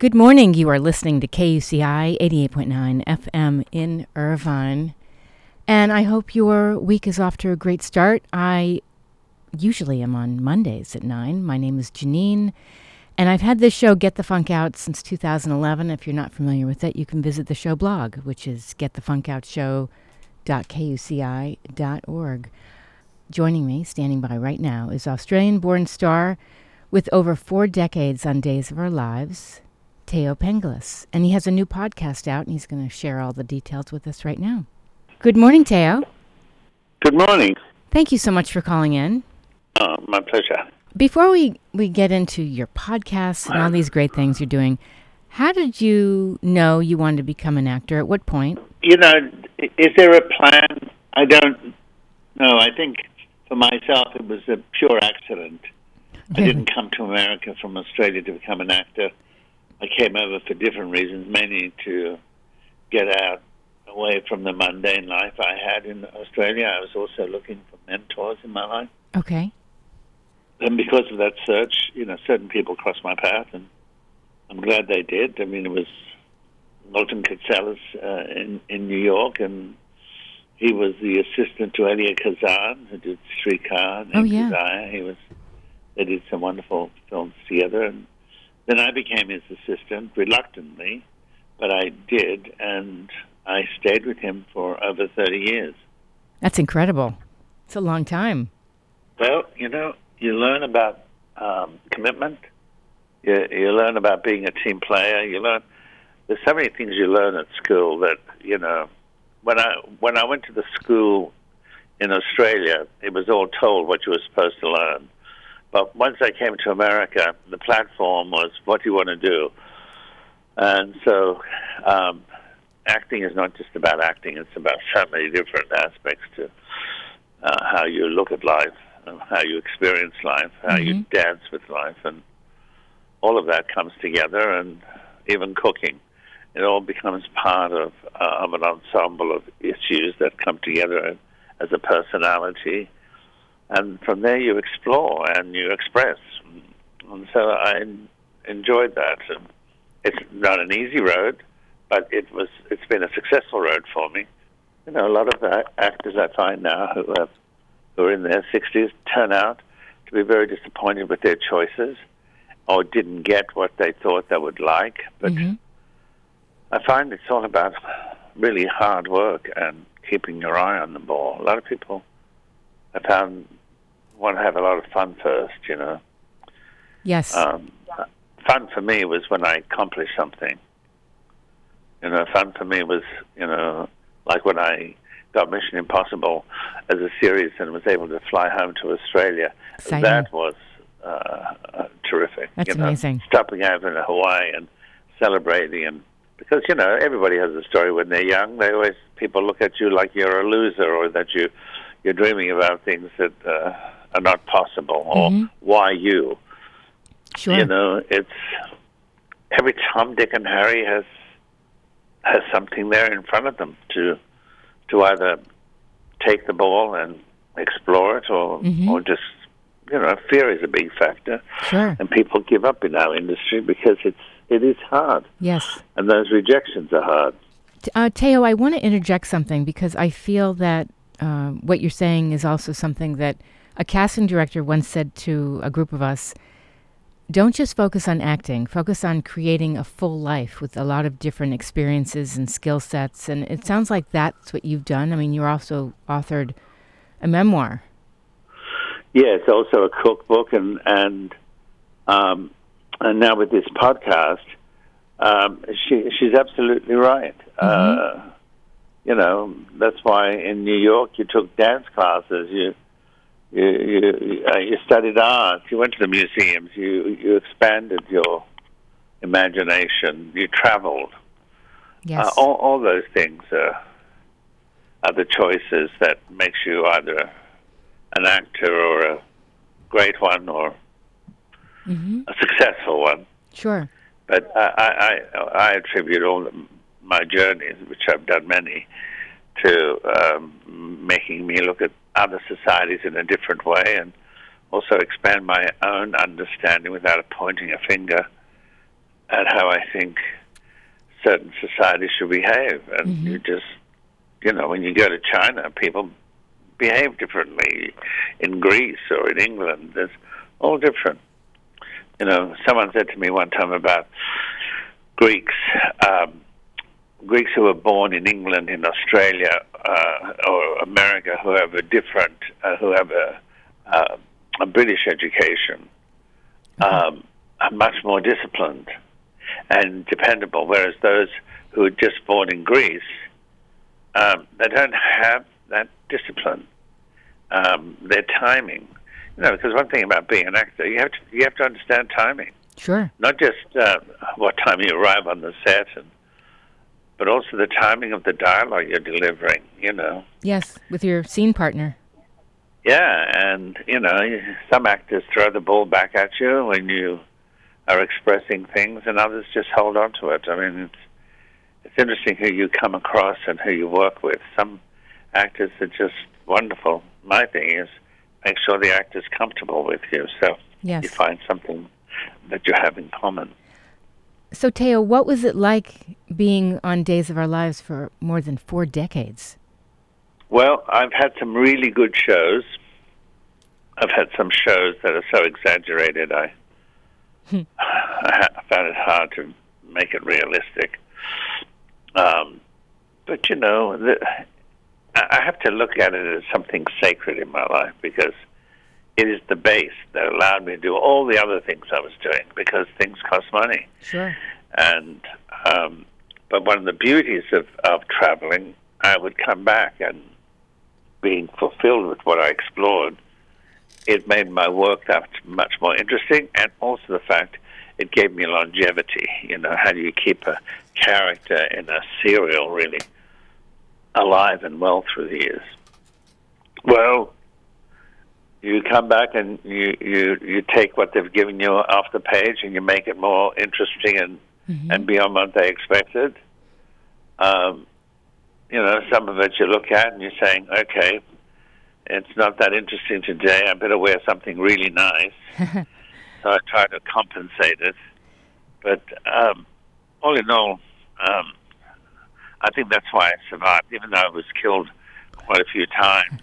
Good morning. You are listening to KUCI 88.9 FM in Irvine. And I hope your week is off to a great start. I usually am on Mondays at 9. My name is Janine. And I've had this show, Get the Funk Out, since 2011. If you're not familiar with it, you can visit the show blog, which is getthefunkoutshow.kuci.org. Joining me, standing by right now, is Australian-born star with over 4 decades on Days of Our Lives, Thaao Penghlis. And he has a new podcast out, and he's going to share all the details with us right now. Good morning, Thaao. Good morning. Thank you so much for calling in. My pleasure. Before we get into your podcast and all these great things you're doing, how did you know you wanted to become an actor? At what point? You know, is there a plan? I don't know. I think for myself it was a pure accident. Really? I didn't come to America from Australia to become an actor. I came over for different reasons, mainly to get out away from the mundane life I had in Australia. I was also looking for mentors in my life. Okay. And because of that search, you know, certain people crossed my path, and I'm glad they did. I mean, it was Milton Katselas in New York, and he was the assistant to Elia Kazan, who did Streetcar Named Desire. They did some wonderful films together, and then I became his assistant, reluctantly, but I did, and I stayed with him for over 30 years. That's incredible. It's a long time. Well, you know, you learn about commitment. You learn about being a team player. You learn there's so many things you learn at school that, you know, when I went to the school in Australia, it was all told what you were supposed to learn. But once I came to America, the platform was what you want to do. And so acting is not just about acting. It's about so many different aspects to how you look at life, how you experience life, how you dance with life, and all of that comes together, and even cooking. It all becomes part of an ensemble of issues that come together as a personality, and from there you explore and you express. And so I enjoyed that. It's not an easy road, but it's been a successful road for me. You know, a lot of the actors I find now who are in their 60s turn out to be very disappointed with their choices or didn't get what they thought they would like. But I find it's all about really hard work and keeping your eye on the ball. A lot of people, I found, want to have a lot of fun first, you know. Yes. Fun for me was when I accomplished something. You know, fun for me was, you know, like when I got Mission Impossible as a series and was able to fly home to Australia. Exciting. That was terrific. That's amazing. Stopping over in Hawaii and celebrating, and because, you know, everybody has a story when they're young. They always, people look at you like you're a loser, or that you're dreaming about things that are not possible, or why you. Sure. You know, it's every Tom, Dick, and Harry has something there in front of them to either take the ball and explore it, or just, you know, fear is a big factor. Sure. And people give up in our industry because it is hard. Yes. And those rejections are hard. Thaao, I want to interject something, because I feel that what you're saying is also something that a casting director once said to a group of us. Don't just focus on acting. Focus on creating a full life with a lot of different experiences and skill sets. And it sounds like that's what you've done. I mean, you also authored a memoir. Yeah, it's also a cookbook. And now with this podcast, she's absolutely right. You know, that's why in New York you took dance classes, You studied art, you went to the museums, you expanded your imagination, you traveled. Yes. All those things are the choices that makes you either an actor or a great one or a successful one. Sure. But I attribute all my journeys, which I've done many, to making me look at other societies in a different way, and also expand my own understanding without pointing a finger at how I think certain societies should behave. And mm-hmm. you just, you know, when you go to China, people behave differently. In Greece or in England, it's all different. You know, someone said to me one time about Greeks, Greeks who were born in England, in Australia, or America, who have a different, a British education, are much more disciplined and dependable, whereas those who are just born in Greece, they don't have that discipline, their timing. You know, because one thing about being an actor, you have to understand timing. Sure. Not just what time you arrive on the set, but also the timing of the dialogue you're delivering, you know. Yes, with your scene partner. Yeah, and, you know, some actors throw the ball back at you when you are expressing things, and others just hold on to it. I mean, it's interesting who you come across and who you work with. Some actors are just wonderful. My thing is make sure the actor's comfortable with you, so yes. you find something that you have in common. So, Thaao, what was it like being on Days of Our Lives for more than 4 decades? Well, I've had some really good shows. I've had some shows that are so exaggerated, I found it hard to make it realistic. But, you know, I have to look at it as something sacred in my life, because it is the base that allowed me to do all the other things I was doing, because things cost money. Sure. And but one of the beauties of traveling, I would come back and being fulfilled with what I explored, it made my work that much more interesting, and also the fact it gave me longevity. You know, how do you keep a character in a serial really alive and well through the years? Well, you come back and you take what they've given you off the page and you make it more interesting and beyond what they expected. You know, some of it you look at and you're saying, okay, it's not that interesting today. I better wear something really nice. So I try to compensate it. But all in all, I think that's why I survived, even though I was killed quite a few times.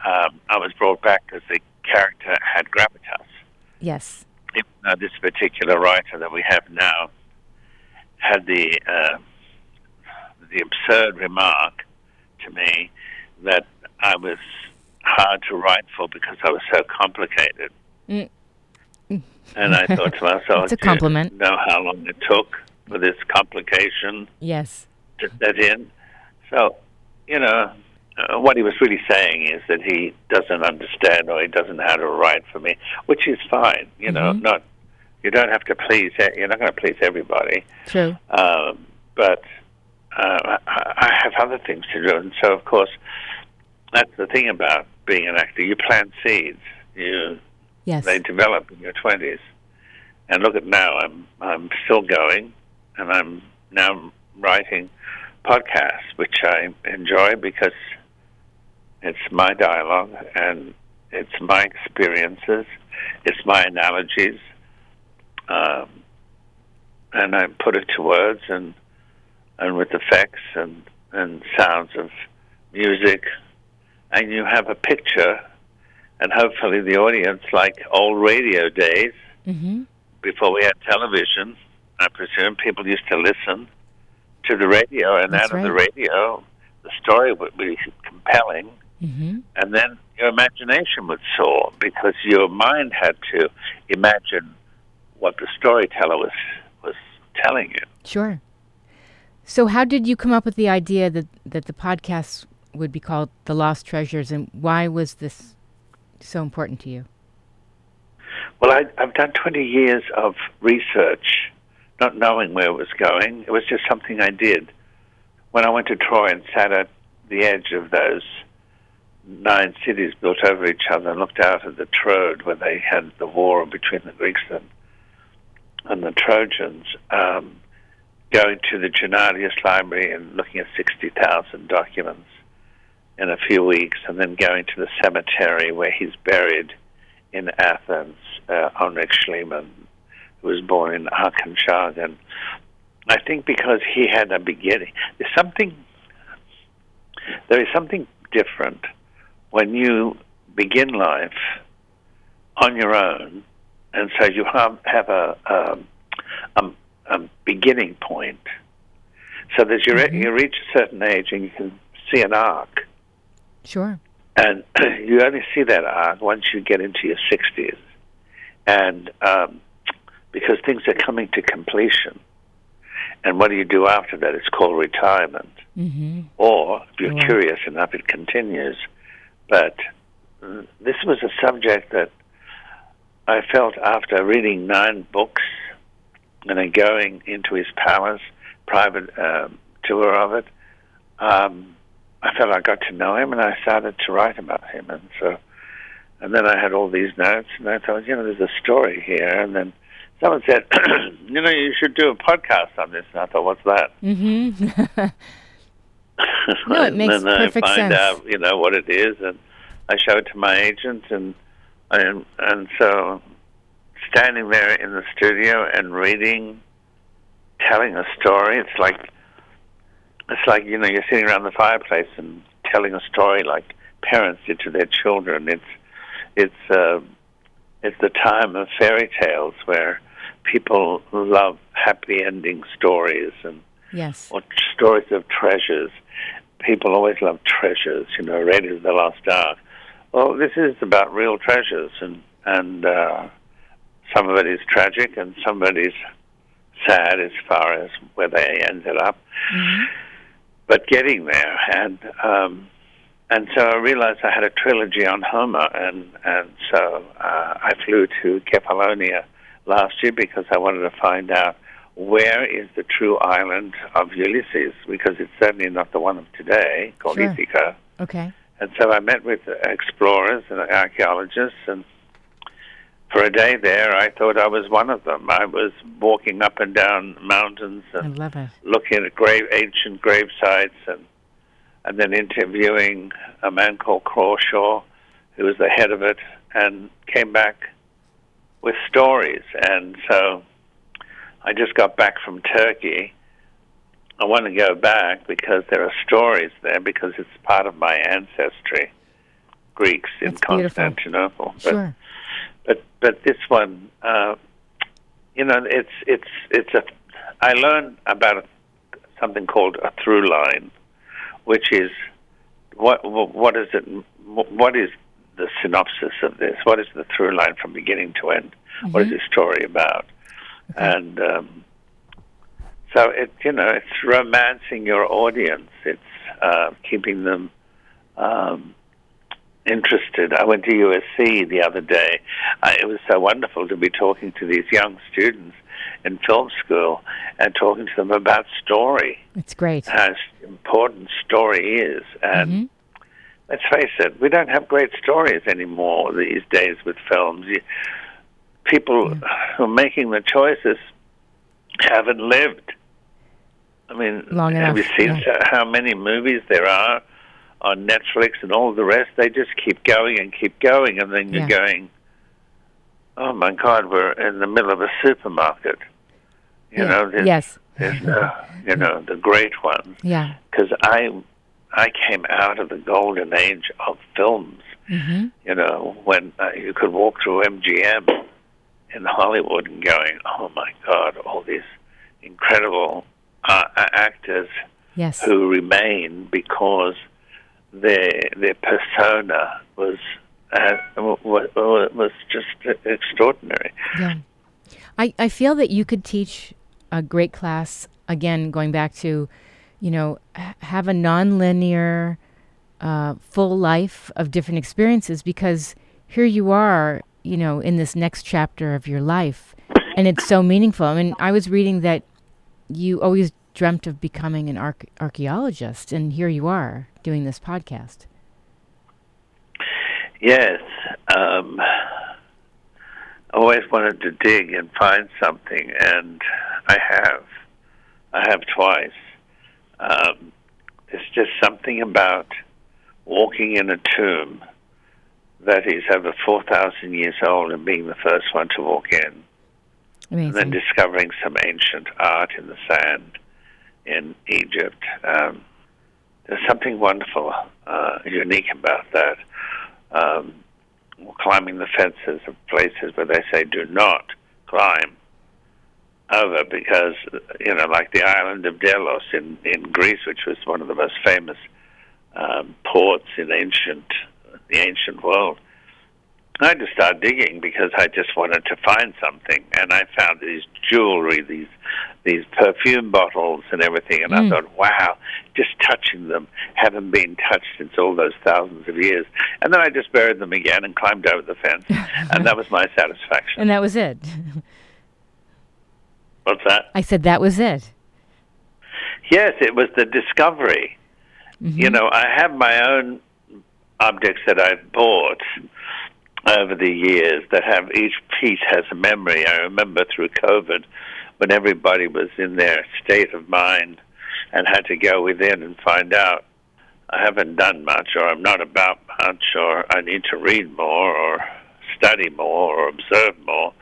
I was brought back because the character had gravitas. Yes. Even though this particular writer that we have now had the absurd remark to me that I was hard to write for because I was so complicated. And I thought to myself, it's a compliment. Do you know how long it took for this complication to set in? So, you know, what he was really saying is that he doesn't understand, or he doesn't know how to write for me, which is fine. You know, you don't have to please. You're not going to please everybody. True. But I have other things to do, and so of course, that's the thing about being an actor. You plant seeds. They develop in your 20s. And look at now. I'm still going, and I'm now writing podcasts, which I enjoy because it's my dialogue, and it's my experiences, it's my analogies, and I put it to words and with effects and sounds of music, and you have a picture, and hopefully the audience, like old radio days, before we had television, I presume people used to listen to the radio, and out of the radio, the story would be compelling. And then your imagination would soar, because your mind had to imagine what the storyteller was telling you. Sure. So how did you come up with the idea that the podcast would be called The Lost Treasures, and why was this so important to you? Well, I've done 20 years of research, not knowing where it was going. It was just something I did. When I went to Troy and sat at the edge of those 9 cities built over each other and looked out at the Troad, where they had the war between the Greeks and the Trojans, going to the Gennadius Library and looking at 60,000 documents in a few weeks, and then going to the cemetery where he's buried in Athens, Heinrich Schliemann, who was born in Arkansas. And I think because he had a beginning, there is something different when you begin life on your own, and so you have a beginning point, so that you reach a certain age and you can see an arc. Sure. And you only see that arc once you get into your 60s, and because things are coming to completion. And what do you do after that? It's called retirement. Mm-hmm. Or, if you're curious enough, it continues. But this was a subject that I felt after reading 9 books and then going into his palace, private tour of it, I felt I got to know him, and I started to write about him. And then I had all these notes, and I thought, there's a story here. And then someone said, you should do a podcast on this. And I thought, what's that? Mm-hmm. No, it makes perfect sense. And then I find out, what it is, and I show it to my agent, and so standing there in the studio and reading, telling a story, it's like you're sitting around the fireplace and telling a story like parents did to their children. It's the time of fairy tales where people love happy ending stories and or stories of treasures. People always love treasures. Raiders of the Lost Ark. Well, this is about real treasures, and some of it is tragic and some of it is sad as far as where they ended up. Mm-hmm. But getting there, and so I realized I had a trilogy on Homer, and so I flew to Cephalonia last year because I wanted to find out where is the true island of Ulysses, because it's certainly not the one of today called Ithaca. Okay. And so I met with explorers and archaeologists, and for a day there, I thought I was one of them. I was walking up and down mountains and looking at ancient grave sites, and then interviewing a man called Crawshaw, who was the head of it, and came back with stories. And so I just got back from Turkey. I want to go back because there are stories there, because it's part of my ancestry, Greeks in Constantinople. Sure. But this one, it's I learned about something called a through line, which is what is the synopsis of this? What is the through line from beginning to end? Mm-hmm. What is this story about? Okay. And so it's romancing your audience. It's keeping them interested. I went to USC the other day. It was so wonderful to be talking to these young students in film school and talking to them about story. It's great. How important story is. And let's face it, we don't have great stories anymore these days with films. People who are making the choices haven't lived. I mean, long enough. Have you seen how many movies there are on Netflix and all the rest? They just keep going, and then you're going, oh my God, we're in the middle of a supermarket. There's the great one. Yeah. Because I came out of the golden age of films. Mm-hmm. When you could walk through MGM in Hollywood and going, oh my God, all these incredible actors who remain because their persona was just extraordinary. Yeah. I feel that you could teach a great class, again, going back to, have a non-linear, full life of different experiences, because here you are, in this next chapter of your life, and it's so meaningful. I mean, I was reading that you always dreamt of becoming an archaeologist, and here you are doing this podcast. Yes. I always wanted to dig and find something, and I have twice. There's just something about walking in a tomb that is over 4,000 years old and being the first one to walk in. Amazing. And then discovering some ancient art in the sand in Egypt. There's something wonderful, unique about that. Climbing the fences of places where they say do not climb over because, like the island of Delos in Greece, which was one of the most famous ports in the ancient world. I just started digging because I just wanted to find something, and I found these jewelry, these perfume bottles and everything, and I thought, wow, just touching them, haven't been touched since all those thousands of years. And then I just buried them again and climbed over the fence, and that was my satisfaction. And that was it. What's that? I said that was it. Yes, it was the discovery. Mm-hmm. I have my own objects that I've bought over the years that have, each piece has a memory. I remember through COVID when everybody was in their state of mind and had to go within and find out, I haven't done much, or I'm not about much, or I need to read more or study more or observe more.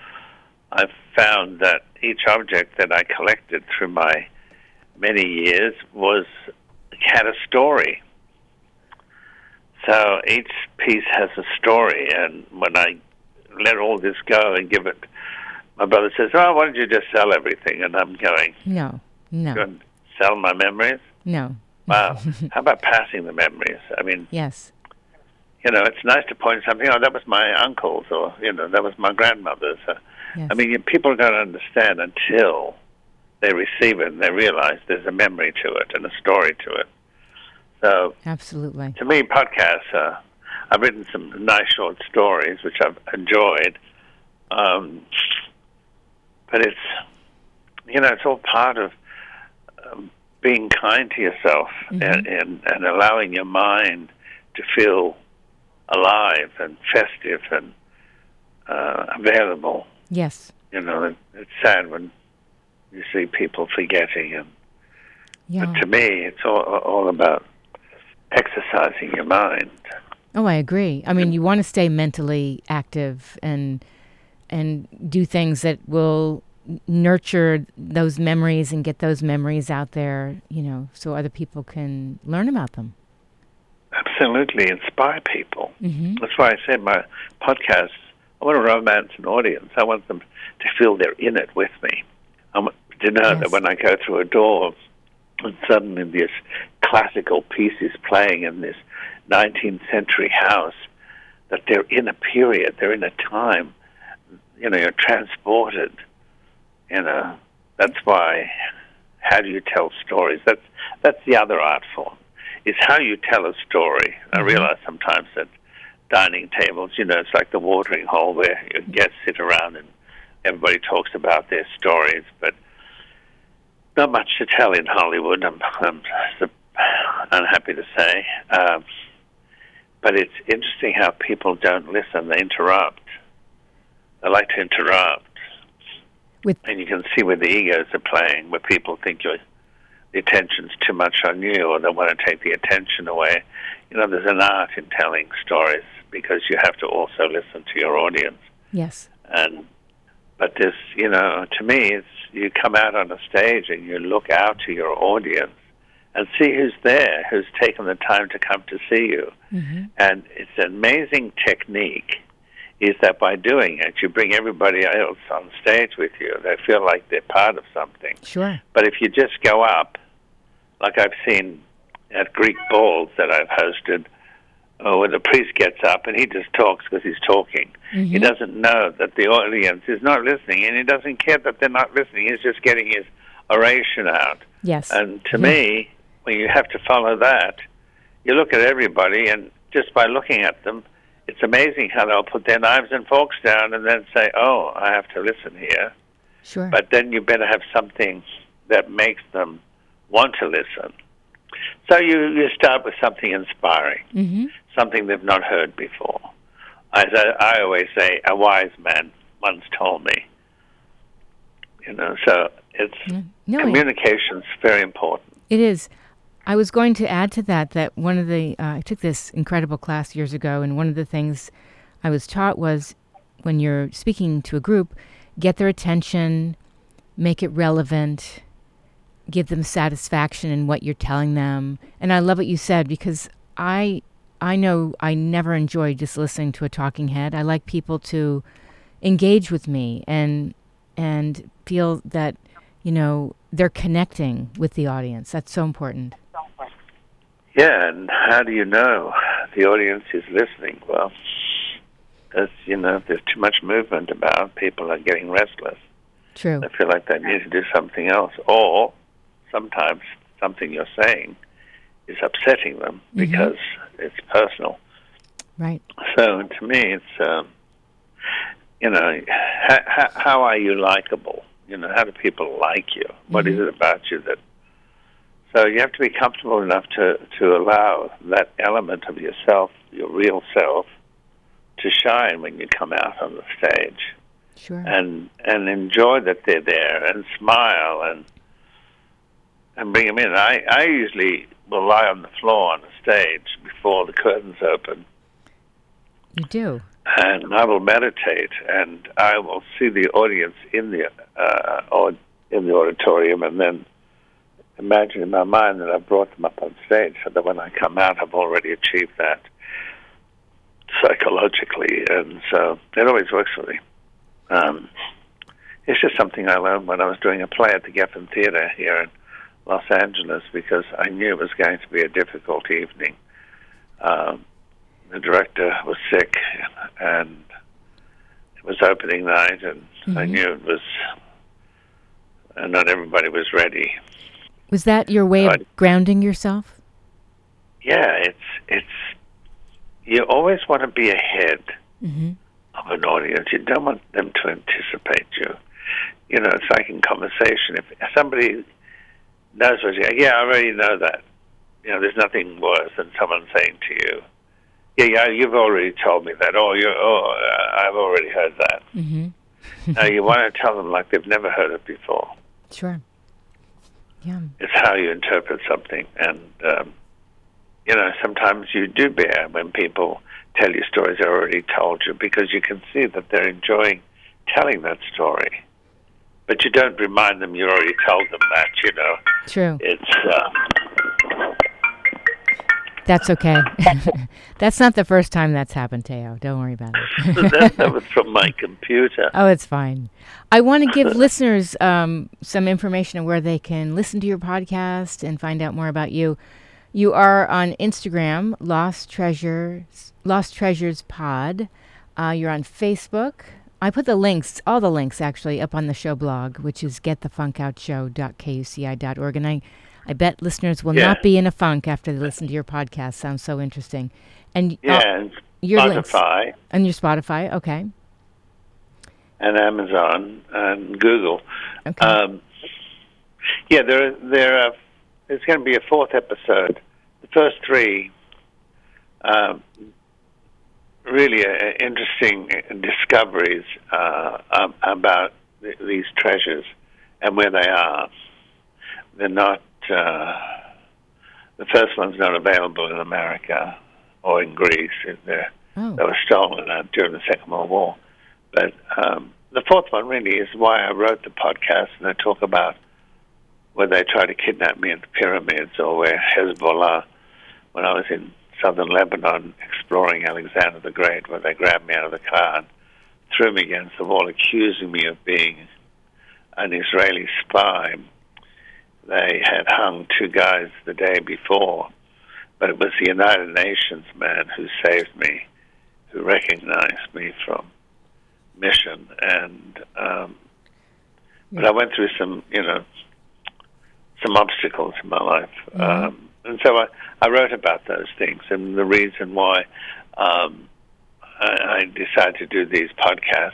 I've found that each object that I collected through my many years had a story. So each piece has a story, and when I let all this go and give it, my brother says, "Oh, why don't you just sell everything?" And I'm going, "No, you sell my memories? No." Wow. How about passing the memories? I mean, yes. It's nice to point something. Oh, that was my uncle's, or that was my grandmother's. Yes. I mean, people don't understand until they receive it and they realize there's a memory to it and a story to it. So, absolutely. To me, podcasts, I've written some nice short stories, which I've enjoyed. But it's, it's all part of being kind to yourself, mm-hmm. and allowing your mind to feel alive and festive and available. Yes. It's sad when you see people forgetting. But to me, it's all about exercising your mind. Oh, I agree. I mean, you want to stay mentally active and do things that will nurture those memories and get those memories out there, so other people can learn about them. Absolutely. Inspire people. Mm-hmm. That's why I said my podcast, I want to romance an audience. I want them to feel they're in it with me. I want to know that when I go through a door, and suddenly this classical piece is playing in this 19th century house, that they're in a period, they're in a time, you're transported, That's why, how do you tell stories? That's the other art form, is how you tell a story. I realize sometimes at dining tables, it's like the watering hole where your guests sit around and everybody talks about their stories, but not much to tell in Hollywood, I'm unhappy to say. But it's interesting how people don't listen. They interrupt. They like to interrupt. And you can see where the egos are playing, where people think the attention's too much on you, or they want to take the attention away. There's an art in telling stories because you have to also listen to your audience. Yes. But this, to me, it's, you come out on a stage and you look out to your audience and see who's there, who's taken the time to come to see you. Mm-hmm. And it's an amazing technique, is that by doing it, you bring everybody else on stage with you. They feel like they're part of something. Sure. But if you just go up, like I've seen at Greek balls that I've hosted, where the priest gets up and he just talks because he's talking. Mm-hmm. He doesn't know that the audience is not listening, and he doesn't care that they're not listening. He's just getting his oration out. Yes. And to me, when you have to follow that, you look at everybody, and just by looking at them, it's amazing how they'll put their knives and forks down and then say, oh, I have to listen here. Sure. But then you better have something that makes them want to listen. So you start with something inspiring, mm-hmm. something they've not heard before. As I always say, a wise man once told me. So it's communication's very important. It is. I was going to add to that one of the I took this incredible class years ago, and one of the things I was taught was when you're speaking to a group, get their attention, make it relevant, give them satisfaction in what you're telling them. And I love what you said, because I know I never enjoy just listening to a talking head. I like people to engage with me and feel that, you know, they're connecting with the audience. That's so important. Yeah, and how do you know the audience is listening? Well, as you know, there's too much movement about. People are getting restless. True. They feel like they need to do something else. Or sometimes something you're saying is upsetting them because it's personal. Right. So to me, it's, you know, how are you likable? You know, how do people like you? What is it about you that... So you have to be comfortable enough to allow that element of yourself, your real self, to shine when you come out on the stage. Sure. And enjoy that they're there, and smile, and bring them in. I usually will lie on the floor on the stage before the curtains open. You do. And I will meditate, and I will see the audience in the auditorium, and then imagine in my mind that I've brought them up on stage, so that when I come out, I've already achieved that psychologically, and so it always works for me. It's just something I learned when I was doing a play at the Geffen Theater here in Los Angeles, because I knew it was going to be a difficult evening. The director was sick, and it was opening night, and I knew it was, and not everybody was ready. Was that your way of grounding yourself? Yeah, it's you always want to be ahead of an audience. You don't want them to anticipate you. You know, it's like in conversation. If somebody knows what you're... Yeah, I already know that. You know, there's nothing worse than someone saying to you, yeah, you've already told me that. I've already heard that. Now, you want to tell them like they've never heard it before. Sure. Yeah. It's how you interpret something. And, you know, sometimes you do bear when people tell you stories they already told you, because you can see that they're enjoying telling that story. But you don't remind them you already told them that, you know. True. It's... That's okay. That's not the first time that's happened, Thaao. Don't worry about it. That was from my computer. Oh, it's fine. I want to give listeners some information on where they can listen to your podcast and find out more about you. You are on Instagram, Lost Treasures Pod. You're on Facebook. I put the links, all the links actually, up on the show blog, which is getthefunkoutshow.kuci.org. And I bet listeners will not be in a funk after they listen to your podcast. Sounds so interesting. And your Spotify. Links. And your Spotify, okay. And Amazon and Google. Okay. Yeah, there's going to be a fourth episode. The first three, really interesting discoveries about these treasures and where they are. They're not... the first one's not available in America or in Greece. They were stolen during the Second World War. But the fourth one really is why I wrote the podcast, and I talk about where they tried to kidnap me at the pyramids, or where Hezbollah, when I was in southern Lebanon exploring Alexander the Great, where they grabbed me out of the car and threw me against the wall, accusing me of being an Israeli spy. They had hung two guys the day before, but it was the United Nations man who saved me, who recognized me from Mission. And but I went through some obstacles in my life, and so I wrote about those things and the reason why I decided to do these podcasts.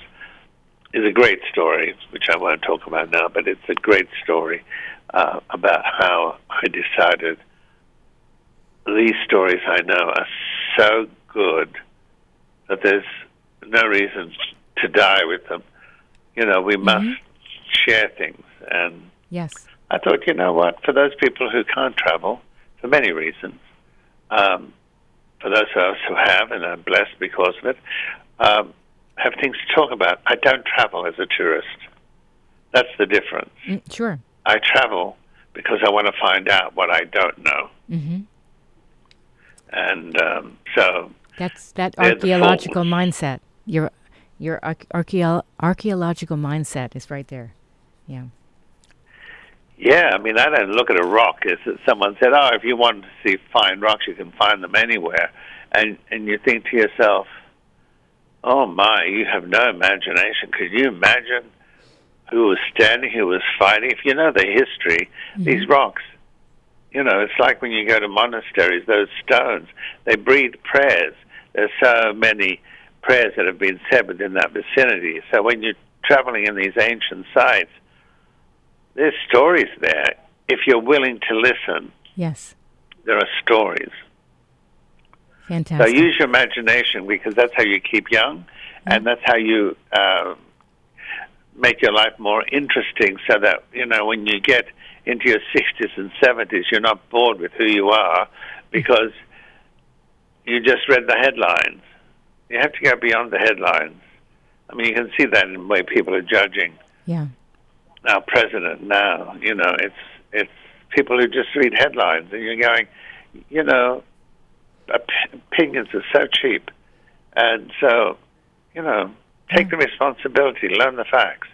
Is a great story, which I won't talk about now, but it's a great story about how I decided these stories I know are so good that there's no reason to die with them. You know, we must share things. And yes. I thought, you know what, for those people who can't travel, for many reasons, for those of us who have, and I'm blessed because of it, have things to talk about. I don't travel as a tourist. That's the difference. Sure. I travel because I want to find out what I don't know. Mm-hmm. And so... That's that archaeological mindset. Your archaeological mindset is right there. Yeah. Yeah, I mean, I don't look at a rock. It's that someone said, oh, if you want to see fine rocks, you can find them anywhere. And you think to yourself, oh, my, you have no imagination. Could you imagine who was standing, who was fighting? If you know the history, mm-hmm. these rocks, you know, it's like when you go to monasteries, those stones, they breathe prayers. There's so many prayers that have been said within that vicinity. So when you're traveling in these ancient sites, there's stories there. If you're willing to listen, yes, there are stories. Fantastic. So use your imagination, because that's how you keep young, and that's how you make your life more interesting, so that, you know, when you get into your 60s and 70s, you're not bored with who you are because you just read the headlines. You have to go beyond the headlines. I mean, you can see that in the way people are judging. Yeah. Our president now, you know, it's people who just read headlines, and you're going, you know, opinions are so cheap, and so, you know, take the responsibility, learn the facts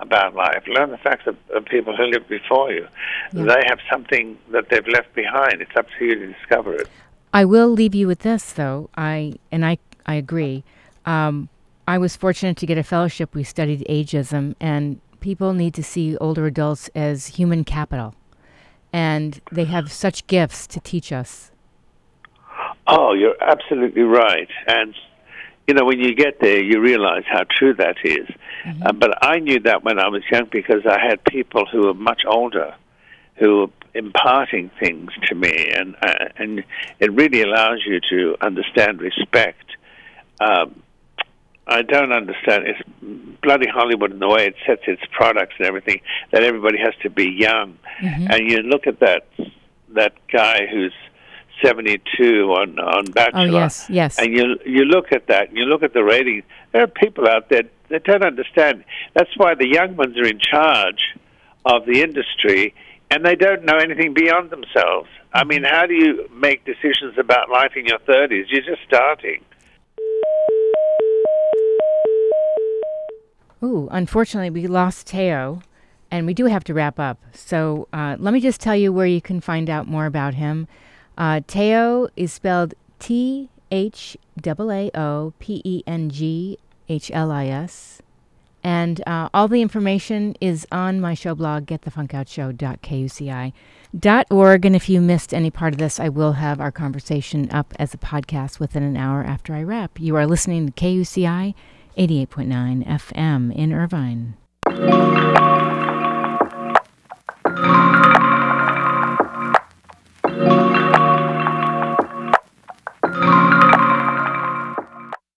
about life, learn the facts of people who lived before you. Yeah. They have something that they've left behind. It's up to you to discover it. I will leave you with this, though. I agree. I was fortunate to get a fellowship. We studied ageism, and people need to see older adults as human capital, and they have such gifts to teach us. Oh, you're absolutely right. And, you know, when you get there, you realize how true that is. Mm-hmm. But I knew that when I was young, because I had people who were much older who were imparting things to me. And it really allows you to understand respect. I don't understand. It's bloody Hollywood in the way it sets its products and everything, that everybody has to be young. Mm-hmm. And you look at that guy who's 72 on Bachelor. Oh, yes. And you look at that, and you look at the ratings. There are people out there that don't understand. That's why the young ones are in charge of the industry, and they don't know anything beyond themselves. I mean, how do you make decisions about life in your 30s? You're just starting. Ooh, unfortunately, we lost Thaao, and we do have to wrap up. So let me just tell you where you can find out more about him. Thaao is spelled THAAOPENGHLIS. And all the information is on my show blog, getthefunkoutshow.kuci.org. And if you missed any part of this, I will have our conversation up as a podcast within an hour after I wrap. You are listening to KUCI 88.9 FM in Irvine.